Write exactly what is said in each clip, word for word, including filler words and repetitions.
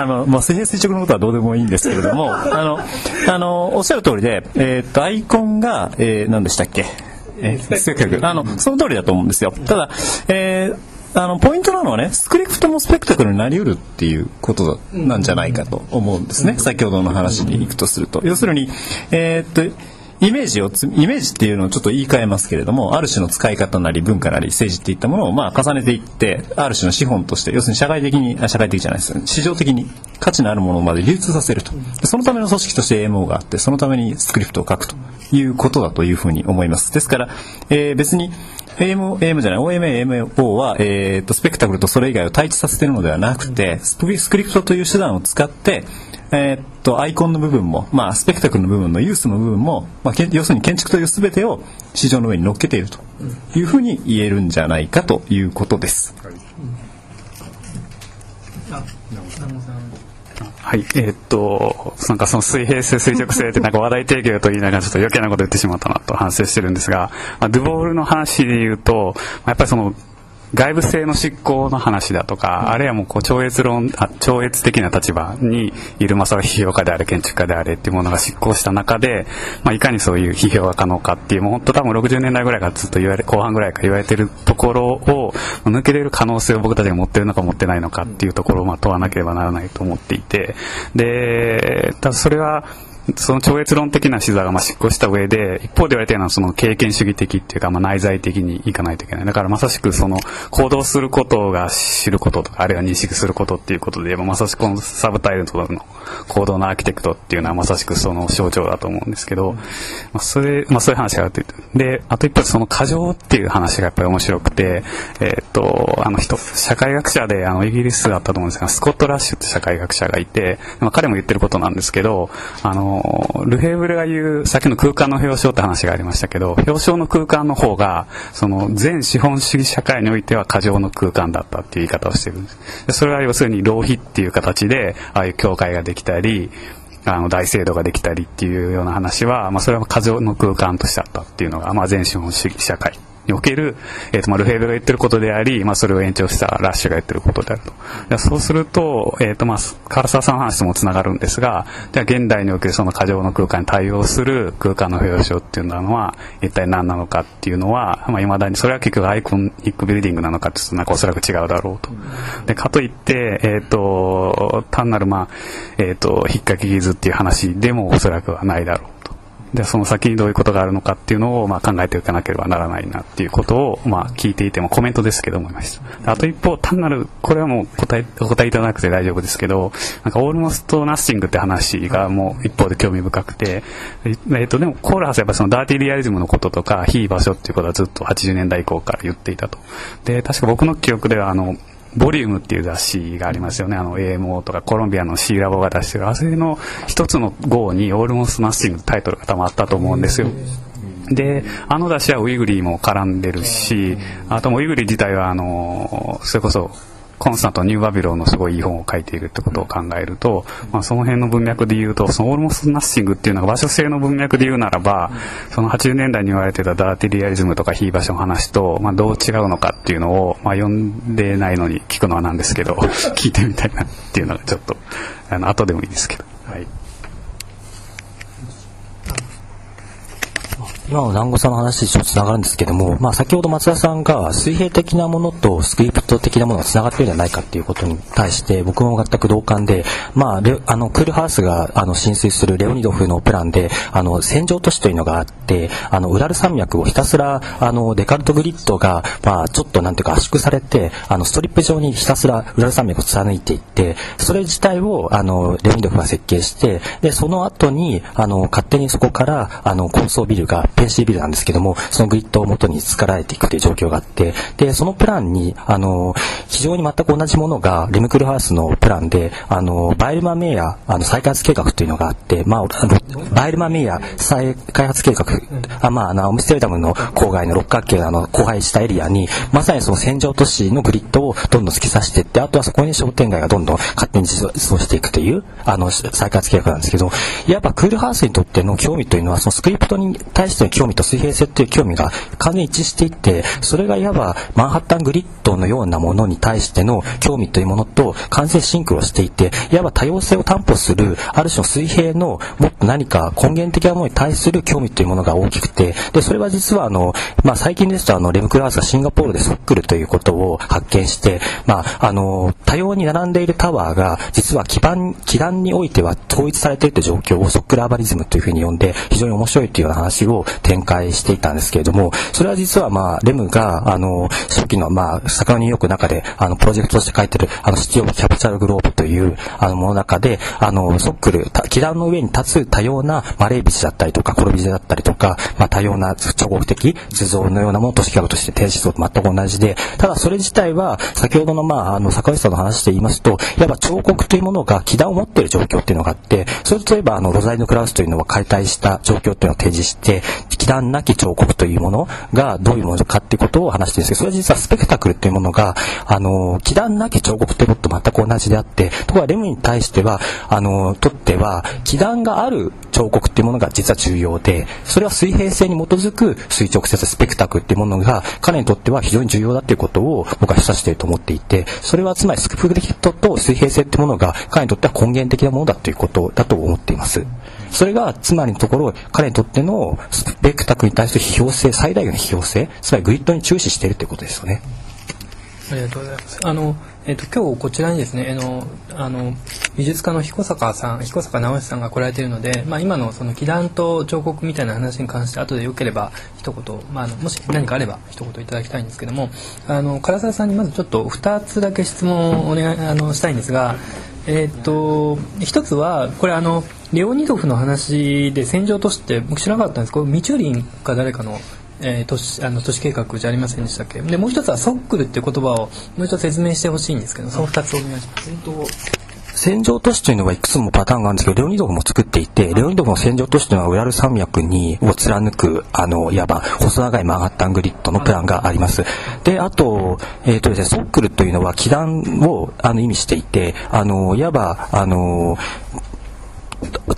あの、まあ、水平垂直のことはどうでもいいんですけれどもあのあのおっしゃる通りで、えー、っとアイコンが、えー、何でしたっけ、えー、あのその通りだと思うんですよ。ただ、えーあのポイントなのはね、スクリプトもスペクタクルになりうるっていうことなんじゃないかと思うんですね、先ほどの話に行くとすると。要するに、えー、っとイメージをつ、イメージっていうのをちょっと言い換えますけれども、ある種の使い方なり文化なり政治っていったものをまあ重ねていって、ある種の資本として、要するに社会的に、社会的じゃないです、市場的に価値のあるものまで流通させると。そのための組織として エーエムオー があって、そのためにスクリプトを書くということだというふうに思います。ですから、えー、別に、エーエムオー エーエム じゃない オーエムエー エーエムオー は、えー、とスペクタクルとそれ以外を対峙させているのではなくて、スクリプトという手段を使って、えー、っとアイコンの部分も、まあ、スペクタクルの部分のユースの部分も、まあ、要するに建築という全てを市場の上に乗っけているというふうに言えるんじゃないかということです。はい、えー、っとなんかその水平性垂直性ってなんか話題提供と言いながらちょっと余計なこと言ってしまったなと反省してるんですが、まあ、ドゥボールの話で言うと、まあ、やっぱりその外部性の執行の話だとか、あるいはもうこう超越論、あ、超越的な立場にいる、まあ、それは批評家であれ、建築家であれっていうものが執行した中で、まあ、いかにそういう批評が可能かっていう、もう本当多分ろくじゅうねんだいぐらいからずっと言われ、後半ぐらいから言われてるところを、抜けれる可能性を僕たちが持ってるのか持ってないのかっていうところを、まあ、問わなければならないと思っていて、で、ただそれは、その超越論的な視座がまあ執行した上で、一方で言われたようなその経験主義的っていうか、まあ内在的にいかないといけない。だからまさしくその行動することが知ることとか、あるいは認識することっていうことで言えば、まさしくこのサブタイルの行動のアーキテクトっていうのはまさしくその象徴だと思うんですけど、まあそれ、まあそういう話があって、で、あと一方でその過剰っていう話がやっぱり面白くて、えっと、あの人、社会学者であのイギリスだったと思うんですが、スコット・ラッシュって社会学者がいて、まあ彼も言ってることなんですけど、あの、ルフェーブルが言うさっきの空間の表象って話がありましたけど、表象の空間の方がその全資本主義社会においては過剰の空間だったっていう言い方をしているんです。でそれは要するに浪費っていう形でああいう教会ができたり、あの大聖堂ができたりっていうような話は、まあ、それは過剰の空間としてあったっていうのが、まあ、全資本主義社会における、えーとまあ、ルフェーブルが言ってることであり、まあ、それを延長したラッシュが言ってることであると。そうすると、えーとまあ、唐沢さんの話ともつながるんですが、じゃあ現代におけるその過剰の空間に対応する空間の表象っていうのは一体何なのかっていうのは、まあ、未だにそれは結局アイコニックビルディングなのかっていうと、なんかおそらく違うだろうと。でかといって、えーと単なる、まあえーと引っかき傷っていう話でもおそらくはないだろう。でその先にどういうことがあるのかっていうのを、まあ、考えていかなければならないなっていうことを、まあ、聞いていてもコメントですけど思いました。あと一方、単なるこれはもう答えお答えいただくて大丈夫ですけど、なんかオールモストナッシングって話がもう一方で興味深くて、えー、とでもコールハスはやっぱそのダーティーリアリズムのこととか非場所っていうことはずっとはちじゅうねんだい以降から言っていたと。で確か僕の記憶ではあのボリュームっていう雑誌がありますよね。あの エーエムオー とかコロンビアの C ラボが出してる、あれの一つの号にオールモストナッシングのタイトルがたまったと思うんですよ。で、あの雑誌はウイグリーも絡んでるし、あともウイグリー自体はあの、それこそコンスタントニューバビロンのすごいいい本を書いているってことを考えると、まあ、その辺の文脈で言うと、そのオールモストナッシングっていうのが場所性の文脈で言うならば、そのはちじゅうねんだいに言われてたダーティリアリズムとか非場所の話と、まあ、どう違うのかっていうのを、まあ、読んでないのに聞くのはなんですけど、聞いてみたいなっていうのがちょっと、あの、後でもいいですけど。はい。今の南郷さんの話とつながるんですけども、まあ、先ほど松田さんが水平的なものとスクリプト的なものがつながっているんじゃないかということに対して僕も全く同感で、まあ、レあのクールハウスがあの浸水するレオニドフのプランで、あの戦場都市というのがあって、あのウラル山脈をひたすらあのデカルトグリッドが、まあ、ちょっとなんていうか圧縮されて、あのストリップ状にひたすらウラル山脈を貫いていって、それ自体をあのレオニドフが設計して、でその後にあの勝手にそこからあの高層ビルがペンシービルなんですけども、そのグリッドを元に作られていくという状況があって、でそのプランにあの非常に全く同じものがレムクールハウスのプランで、あのバイルマメイヤあの再開発計画というのがあって、まあ、バイルマメイヤ再開発計画、あ、まあ、あのアムステルダムの郊外の六角形のあの荒廃したエリアにまさにその戦場都市のグリッドをどんどん突き刺していって、あとはそこに商店街がどんどん勝手に実装していくというあの再開発計画なんですけど、やっぱクールハウスにとっての興味というのはそのスクリプトに対してない興味と水平性という興味が完全に一致していて、それがいわばマンハッタングリッドのようなものに対しての興味というものと完全シンクロしていて、いわば多様性を担保するある種の水平のもっと何か根源的なものに対する興味というものが大きくて、でそれは実はあの、まあ、最近ですとあのレム・クラースがシンガポールでソックルということを発見して、まあ、あの多様に並んでいるタワーが実は基盤基壇においては統一されているという状況をソックラーバリズムというふうに呼んで非常に面白いというような話を展開していたんですけれども、それは実は、まあ、レムがあの初期の、まあ、坂のニューヨークの中であのプロジェクトとして書いているあのシティオブキャピタルグローブというあのものの中であのソックル基壇の上に立つ多様なマレービチだったりとかコロビジだったりとか、まあ、多様な超合的図像のようなものを都市企画として提示すると全く同じで、ただそれ自体は先ほどの、まあ、あの坂口さんの話で言いますと、いわば彫刻というものが基壇を持っている状況というのがあって、それといえばあのロザリノ・クラウスというのは解体した状況というのを提示して、基壇なき彫刻というものがどういうものかということを話しているんですけど、それは実はスペクタクルというものがあの基壇なき彫刻ということと全く同じであって、ところがレムに対してはあのとっては基壇がある彫刻というものが実は重要で、それは水平性に基づく垂直性スペクタクルというものが彼にとっては非常に重要だということを僕は示唆していると思っていて、それはつまりスペクタクルと水平性というものが彼にとっては根源的なものだということだと思っています。それがつまりのところ彼にとってのスペクタクルに対する批評性、最大限の批評性、つまりグリッドに注視しているということですよね。ありがとうございます。あの、えー、と今日こちらにですね、あのあの美術家の彦坂さん彦坂直史さんが来られているので、まあ、今のその基壇と彫刻みたいな話に関して後でよければ一言、まあ、もし何かあれば一言いただきたいんですけども、あの唐沢さんにまずちょっとふたつだけ質問をお願いあのしたいんですが、えー、とひとつはこれあのレオニドフの話で戦場都市って僕知らなかったんですけど、ミチューリンか誰かの、えー、都市、あの都市計画じゃありませんでしたっけ。でもう一つはソックルって言葉をもう一つ説明してほしいんですけど、そのふたつお願いします。えっと戦場都市というのはいくつもパターンがあるんですけど、レオニドフも作っていて、レオニドフの戦場都市というのはウラル山脈にを貫くあのいわば細長いマンハッタングリッドのプランがあります。であと、えーとですね、ソックルというのは基壇をあの意味していて、あのいわばあの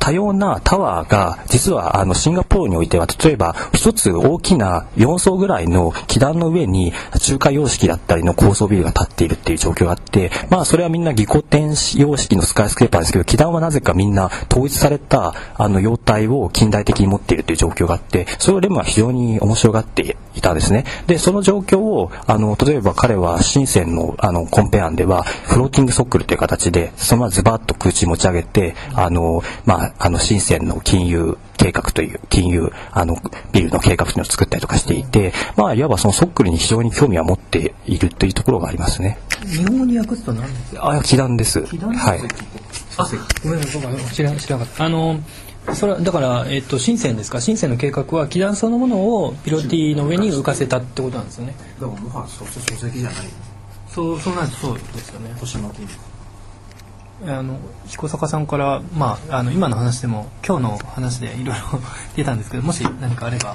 多様なタワーが実はあのシンガポールにおいては例えば一つ大きなよん層ぐらいの基壇の上に中華様式だったりの高層ビルが建っているっていう状況があって、まあそれはみんな擬古典様式のスカイスクレーパーですけど、基壇はなぜかみんな統一されたあの様態を近代的に持っているという状況があって、それをレムは非常に面白がっていたんですね。でその状況をあの例えば彼は深センのあのコンペ案ではフローティングソックルという形でそのままズバッと空中持ち上げて、あのまあ、あの深センの金融計画という金融あのビルの計画というのを作ったりとかしていて、まあ、いわばそのソックルに非常に興味を持っているというところがありますね。日本語に訳すと何ですか。あ、基壇です。基壇です。はい。あ、ごめんなさい、僕は知らなかった。あのそれはだから、えっと、深センですか、深センの計画は基壇そのものをピロティの上に浮かせたってことなんですよね。だからもは書籍じゃない。そうそうなんです。そうですよね。星の金。あの彦坂さんから、まあ、あの今の話でも今日の話でいろいろ出たんですけど、もし何かあれば、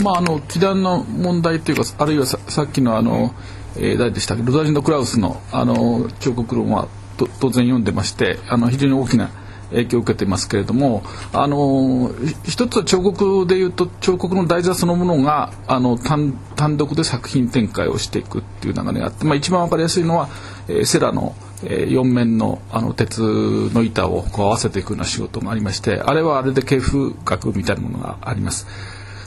まあ、あの基壇の問題というか、あるいは さ, さっきのあの、えー、誰でしたっけ、ロザリンド・クラウス の, あの彫刻論はと当然読んでまして、あの非常に大きな影響を受けていますけれども、あの一つは彫刻でいうと彫刻の題材そのものがあの 単, 単独で作品展開をしていくっていう流れがあって、まあ、一番わかりやすいのは、えー、セラのよん面 の, あの鉄の板をこう合わせていくような仕事がありまして、あれはあれで系譜学みたいなものがあります。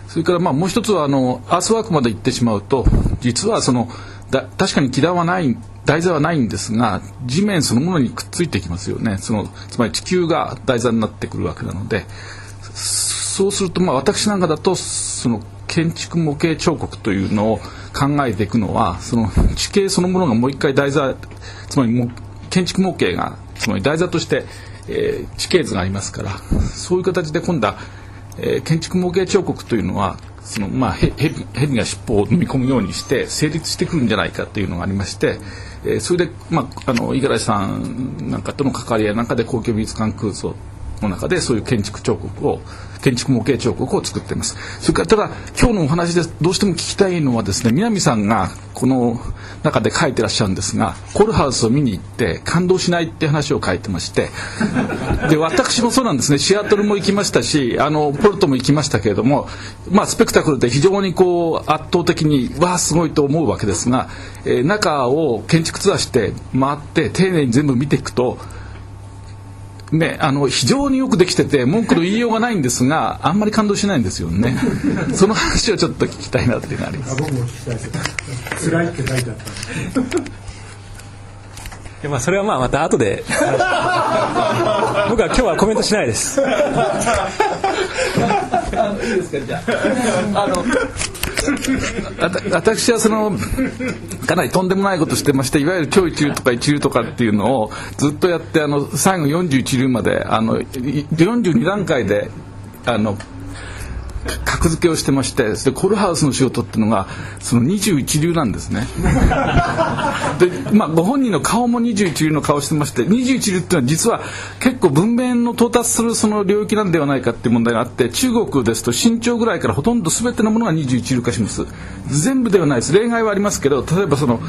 それからまあもう一つはあのアースワークまで行ってしまうと、実はそのだ確かに基壇はない、台座はないんですが、地面そのものにくっついてきますよね。そのつまり地球が台座になってくるわけなので、そうするとまあ私なんかだとその建築模型彫刻というのを考えていくのは、その地形そのものがもう一回台座、つまりも建築模型がつまり台座として、えー、地形図がありますから、そういう形で今度は、えー、建築模型彫刻というのはその、まあ、ヘビが尻尾を飲み込むようにして成立してくるんじゃないかというのがありまして、えー、それで、まあ、あの五十嵐さんなんかとの関わりやなんかで公共美術館空想の中でそういう建築彫刻を建築模型彫刻を作っています。それからただ今日のお話でどうしても聞きたいのはですね、南さんがこの中で書いてらっしゃるんですが、コルハウスを見に行って感動しないって話を書いてまして、で私もそうなんですね。シアトルも行きましたし、あのポルトも行きましたけれども、まあ、スペクタクルで非常にこう圧倒的にわあすごいと思うわけですが、えー、中を建築ツアーして回って丁寧に全部見ていくとね、あの非常によくできてて文句の言いようがないんですが、あんまり感動しないんですよね。その話をちょっと聞きたいなっていうのがあります。僕も聞きたいです。辛いって書いてあったで、まあ、それはまあまた後で僕は今日はコメントしないですあのいいですか。じゃあ、あの私はそのかなりとんでもないことをしてまして、いわゆる超一流とか一流とかっていうのをずっとやって、あの最後よんじゅういち流まであのよんじゅうにだんかいであの格付けをしてまして、それコルハウスの仕事っていうのがそのにじゅういち流なんですねで、まあ、ご本人の顔もにじゅういち流の顔してまして、にじゅういち流っていうのは実は結構文明の到達するその領域なんではないかっていう問題があって、中国ですと清朝ぐらいからほとんど全てのものがにじゅういち流化します。全部ではないです、例外はありますけど、例えばその、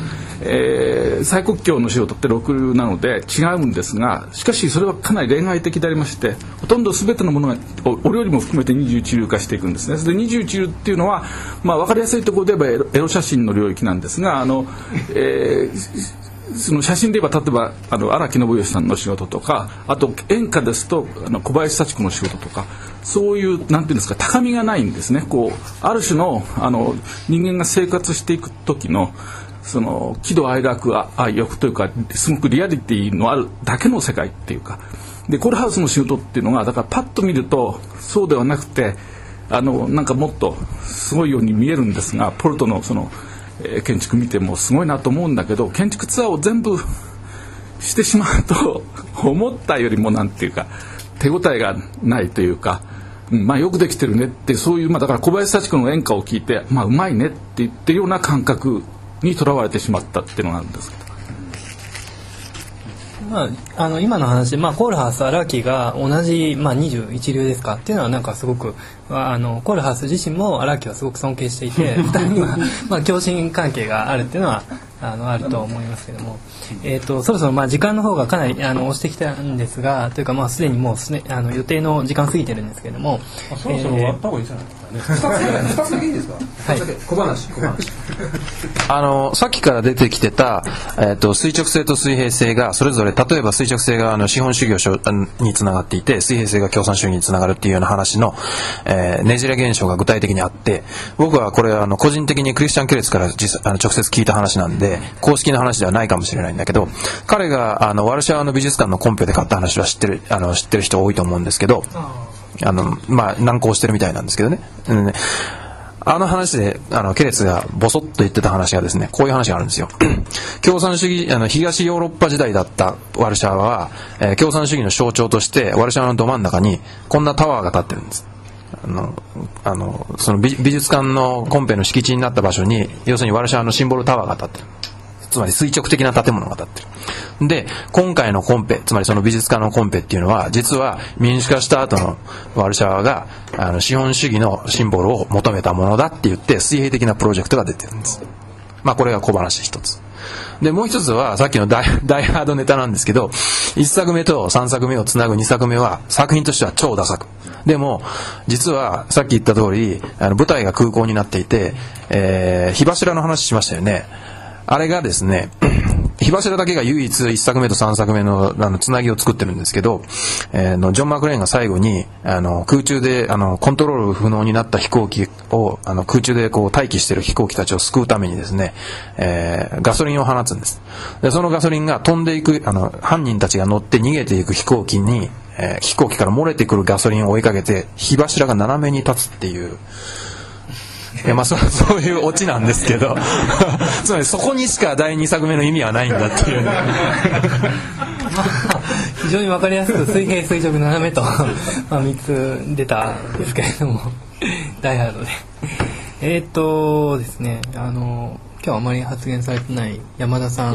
えー、蔡國強の仕事ってろく流なので違うんですが、しかしそれはかなり例外的でありまして、ほとんど全てのものが お, お料理も含めてにじゅういち流化していくんですね。でにじゅういち流っていうのは、まあ、分かりやすいところで言えばエロ写真の領域なんですが、あの、えー、その写真で言えば例えばあの荒木信義さんの仕事とか、あと演歌ですとあの小林幸子の仕事とか、そういうなんていうんですか、高みがないんですね。こうある種 の, あの人間が生活していく時のその喜怒哀楽愛欲というか、すごくリアリティのあるだけの世界っていうかで、コルハウスの仕事っていうのがだからパッと見るとそうではなくて、あのなんかもっとすごいように見えるんですが、ポルトのその、えー、建築見てもすごいなと思うんだけど、建築ツアーを全部してしまうと思ったよりもなんていうか手応えがないというか、うん、まあよくできてるねって、そういう、まあ、だから小林幸子の演歌を聞いて、まあうまいねって言ってるような感覚にとらわれてしまったっていうのがあるんですけど。まあ、あの今の話、まあ、コールハウス荒木が同じ、まあ、にじゅういち流ですかっていうのはなんかすごくあのコールハウス自身も荒木はすごく尊敬していてふたりは、まあ、共振関係があるっていうのは あのあると思いますけども、えー、とそろそろまあ時間の方がかなりあの押してきたんですが、というかまあすでにもうす、ね、あの予定の時間過ぎてるんですけども、あそろそろ終わった方がいいじゃないですかね、えー、ふたつだけいいですか、はい、小話小話あのさっきから出てきてた、えー、と垂直性と水平性がそれぞれ、例えば垂直性があの資本主義につながっていて、水平性が共産主義につながるっていうような話の、えー、ねじれ現象が具体的にあって、僕はこれあの個人的にクリスチャン・ケレツから実あの直接聞いた話なんで公式の話ではないかもしれないんだけど、彼があのワルシャワの美術館のコンペで買った話は知ってる、あの知ってる人多いと思うんですけど、あの、まあ、難航してるみたいなんですけどね、うん、あの話であのケレツがボソッと言ってた話がですね、こういう話があるんですよ共産主義あの東ヨーロッパ時代だったワルシャワは、えー、共産主義の象徴としてワルシャワのど真ん中にこんなタワーが建ってるんです。あのあのその 美, 美術館のコンペの敷地になった場所に、要するにワルシャワのシンボルタワーが建ってる、つまり垂直的な建物が建ってる。で今回のコンペ、つまりその美術館のコンペっていうのは、実は民主化した後のワルシャワがあの資本主義のシンボルを求めたものだって言って水平的なプロジェクトが出てるんです。まあこれが小話一つで、もう一つはさっきのダ イ, ダイハードネタなんですけど、いっさくめとさんさくめをつなぐにさくめは作品としては超ダサく、でも実はさっき言った通りあの舞台が空港になっていて、えー、火柱の話しましたよね。あれがですね、火柱だけが唯一いっさくめとさんさくめ の, あのつなぎを作ってるんですけど、えー、のジョン・マクレーンが最後にあの空中であのコントロール不能になった飛行機をあの空中でこう待機している飛行機たちを救うためにですね、えー、ガソリンを放つんです。でそのガソリンが飛んでいくあの犯人たちが乗って逃げていく飛行機に、えー、飛行機から漏れてくるガソリンを追いかけて火柱が斜めに立つっていう、いやまあ そ, そういうオチなんですけどつまりそこにしかだいにさくめの意味はないんだっていう、ねまあ、非常に分かりやすく水平垂直斜めと、まあ、みっつ出たんですけれどもダイハードでえっとですね、あの今日あまり発言されてない山田さん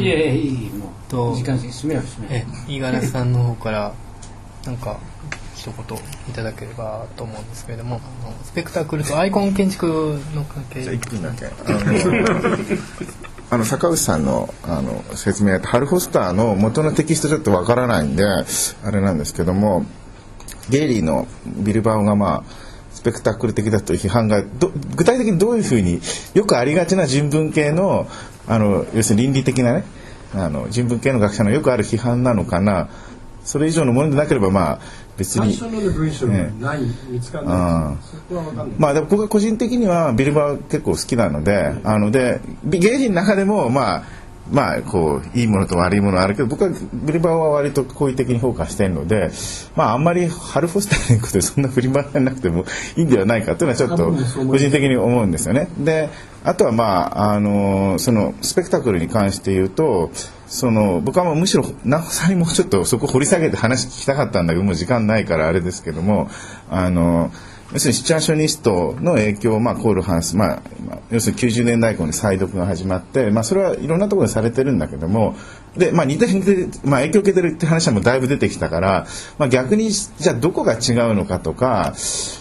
と五十嵐さんの方からなんか一言いただければと思うんですけれども、あのスペクタクルとアイコン建築の関係じゃあいっぷんだけあの坂口さん の, あの説明やハル・ホスターの元のテキストちょっとわからないんであれなんですけども、ゲイリーのビルバオがまあスペクタクル的だという批判がど具体的にどういうふうによくありがちな人文系 の, あの要するに倫理的なね、あの人文系の学者のよくある批判なのかな、それ以上のものでなければまあ別に最初の文章がない、ね、見つからない、そこは分かんない、まあ、でも僕は個人的にはビルバー結構好きなので、はい、あので芸人の中でもまあまあこういいものと悪いものあるけど、僕はビルバーは割と好意的に評価しているので、まああんまりハル・フォスターのことでそんな振り回らなくてもいいんではないかというのはちょっと個人的に思うんですよね。であとはまああのそのスペクタクルに関して言うと、その僕はむしろなおさらもうちょっとそこ掘り下げて話聞きたかったんだけどもう時間ないからあれですけども、あの要するにシチュアーショニストの影響を、まあ、コールハンス、まあ、要するにきゅうじゅうねんだいこうに再読が始まって、まあ、それはいろんなところでされてるんだけども、で、まあ、似て似て、まあ、影響を受けてるって話はもうだいぶ出てきたから、まあ、逆にじゃあどこが違うのかとか、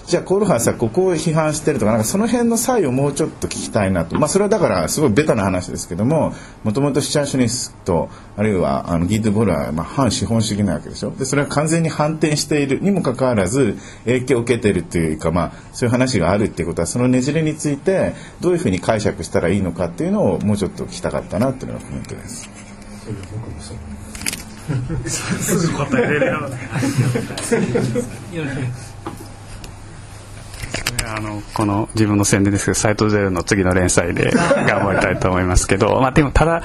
じゃあコールハンスはここを批判してるとか、なんかその辺の差異をもうちょっと聞きたいなと、まあ、それはだからすごいベタな話ですけども、もともとシチュアーショニストあるいはあのギートボールは、まあ、反資本主義なわけでしょ。でそれは完全に反転しているにもかかわらず影響を受けているというか、まあ、そういう話があるっていうことは、そのねじれについてどういうふうに解釈したらいいのかっていうのをもうちょっと聞きたかったなっていうのがポイントです。すぐ答えれるよあのこの自分の宣伝ですけど、サイトゼロの次の連載で頑張りたいと思いますけど、まあでもただ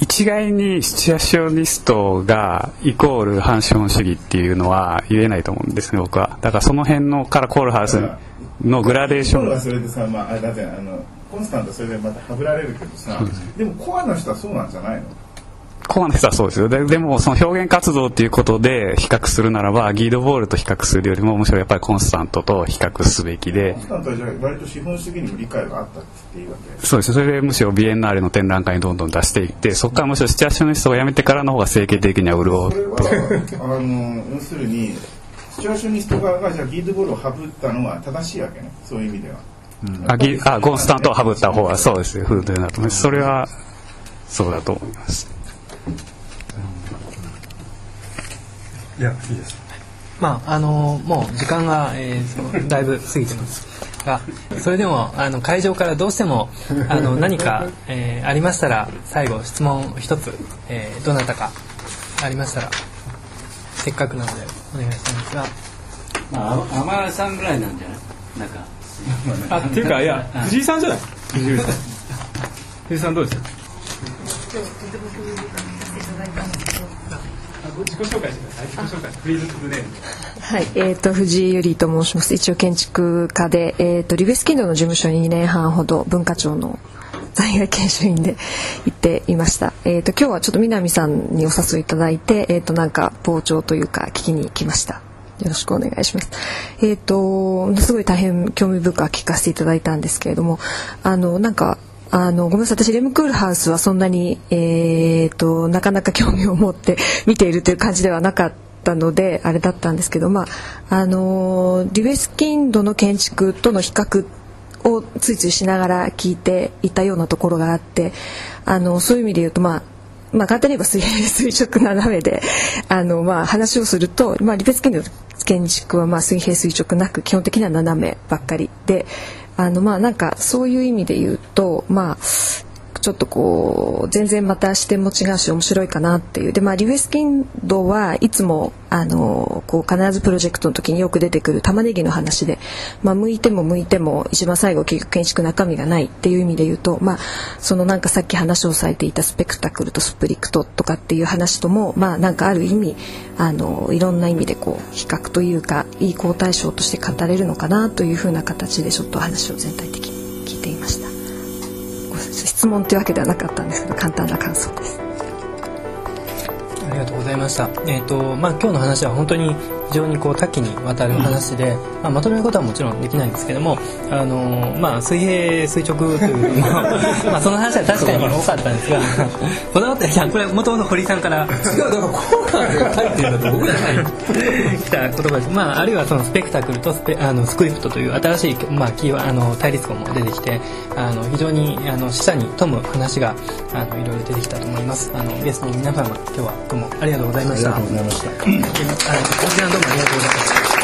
一概にシチュアショニストがイコール反資本主義っていうのは言えないと思うんですね、僕は。だからその辺のからコールハウスのグラデーション、コールはそれでさ、まあ、あれだってあのコンスタントそれでまたはぶられるけどさ、でもコアの人はそうなんじゃないの？コアの人はそうですよ。 で, でもその表現活動ということで比較するならば、ギードボールと比較するよりもむしろやっぱりコンスタントと比較すべきで、コンスタントはじゃあ割と資本主義にも理解があったっていうわけ。そうです。それでむしろビエンナーレの展覧会にどんどん出していって、そこからむしろシチュアショニストをやめてからの方が整形的には潤うと。それはあの要するにシチュアショニスト側がじゃあギードボールをはぶったのは正しいわけね、そういう意味では。うん、あぎあコンスタントをはぶった方はそうですよ、フードだと思います。それはそうだと思います。いやいいです、まああのもう時間が、えー、だいぶ過ぎてますが、それでもあの会場からどうしてもあの何か、えー、ありましたら、最後質問一つ、えー、どなたかありましたらせっかくなのでお願いしますが、まあ、あ天野さんぐらいなんじゃないなんかあっていうか、いや藤井さんじゃない藤井さん藤井さんどうですか。今日とても興味深くさせていただいたんですけど、自己紹介してください。自己紹介フリーズトゥネーム。はい、えーと藤井由里と申します。一応建築家で、えーとリベスキンドの事務所ににねんはんほど文化庁の在外研修員で行っていました。えーと今日はちょっと南さんにお誘いいただいて、えーとなんか傍聴というか聞きに来ました。よろしくお願いします。えーとすごい大変興味深く聞かせていただいたんですけれども、あのなんかあのごめんなさい、私レムクールハウスはそんなに、えーとなかなか興味を持って見ているという感じではなかったのであれだったんですけど、まああのリベスキンドの建築との比較をついついしながら聞いていたようなところがあって、あのそういう意味で言うと、まあまあ、簡単に言えば垂直斜めであの、まあ、話をすると、まあ、リベスキンドの建築はまあ水平垂直なく基本的には斜めばっかりで、あのまあなんかそういう意味で言うと、まあちょっとこう全然また視点も違うし面白いかなっていう。でまあリベスキンドはいつもあのこう必ずプロジェクトの時によく出てくる玉ねぎの話で、まあ向いても向いても一番最後結局建築中身がないっていう意味で言うと、まあそのなんかさっき話をされていたスペクタクルとスプリクトとかっていう話とも、まあなんかある意味あのいろんな意味でこう比較というかいい好対照として語れるのかなというふうな形でちょっと話を全体的に聞いていました。質問というわけではなかったんですけど、簡単な感想です。ありがとうございました。えーとまあ、今日の話は本当に非常にこう多岐にわたる話で、うんまあ、まとめることはもちろんできないんですけども、あのーまあ、水平垂直というまあまあその話は確かに多かったんですがこだわっていやこれもともと堀さんから違うだから効果が入ってるんだと僕らに来た言葉です、まあ、あるいはそのスペクタクルと ス, ペあのスクリプトという新しい、まあ、キーワーあの対立語も出てきてあの非常にあの示唆に富む話があのいろいろ出てきたと思います。あのゲストの皆様今日はどうもありがとうございました。ありがとうございました。こちらどうもありがとうございました。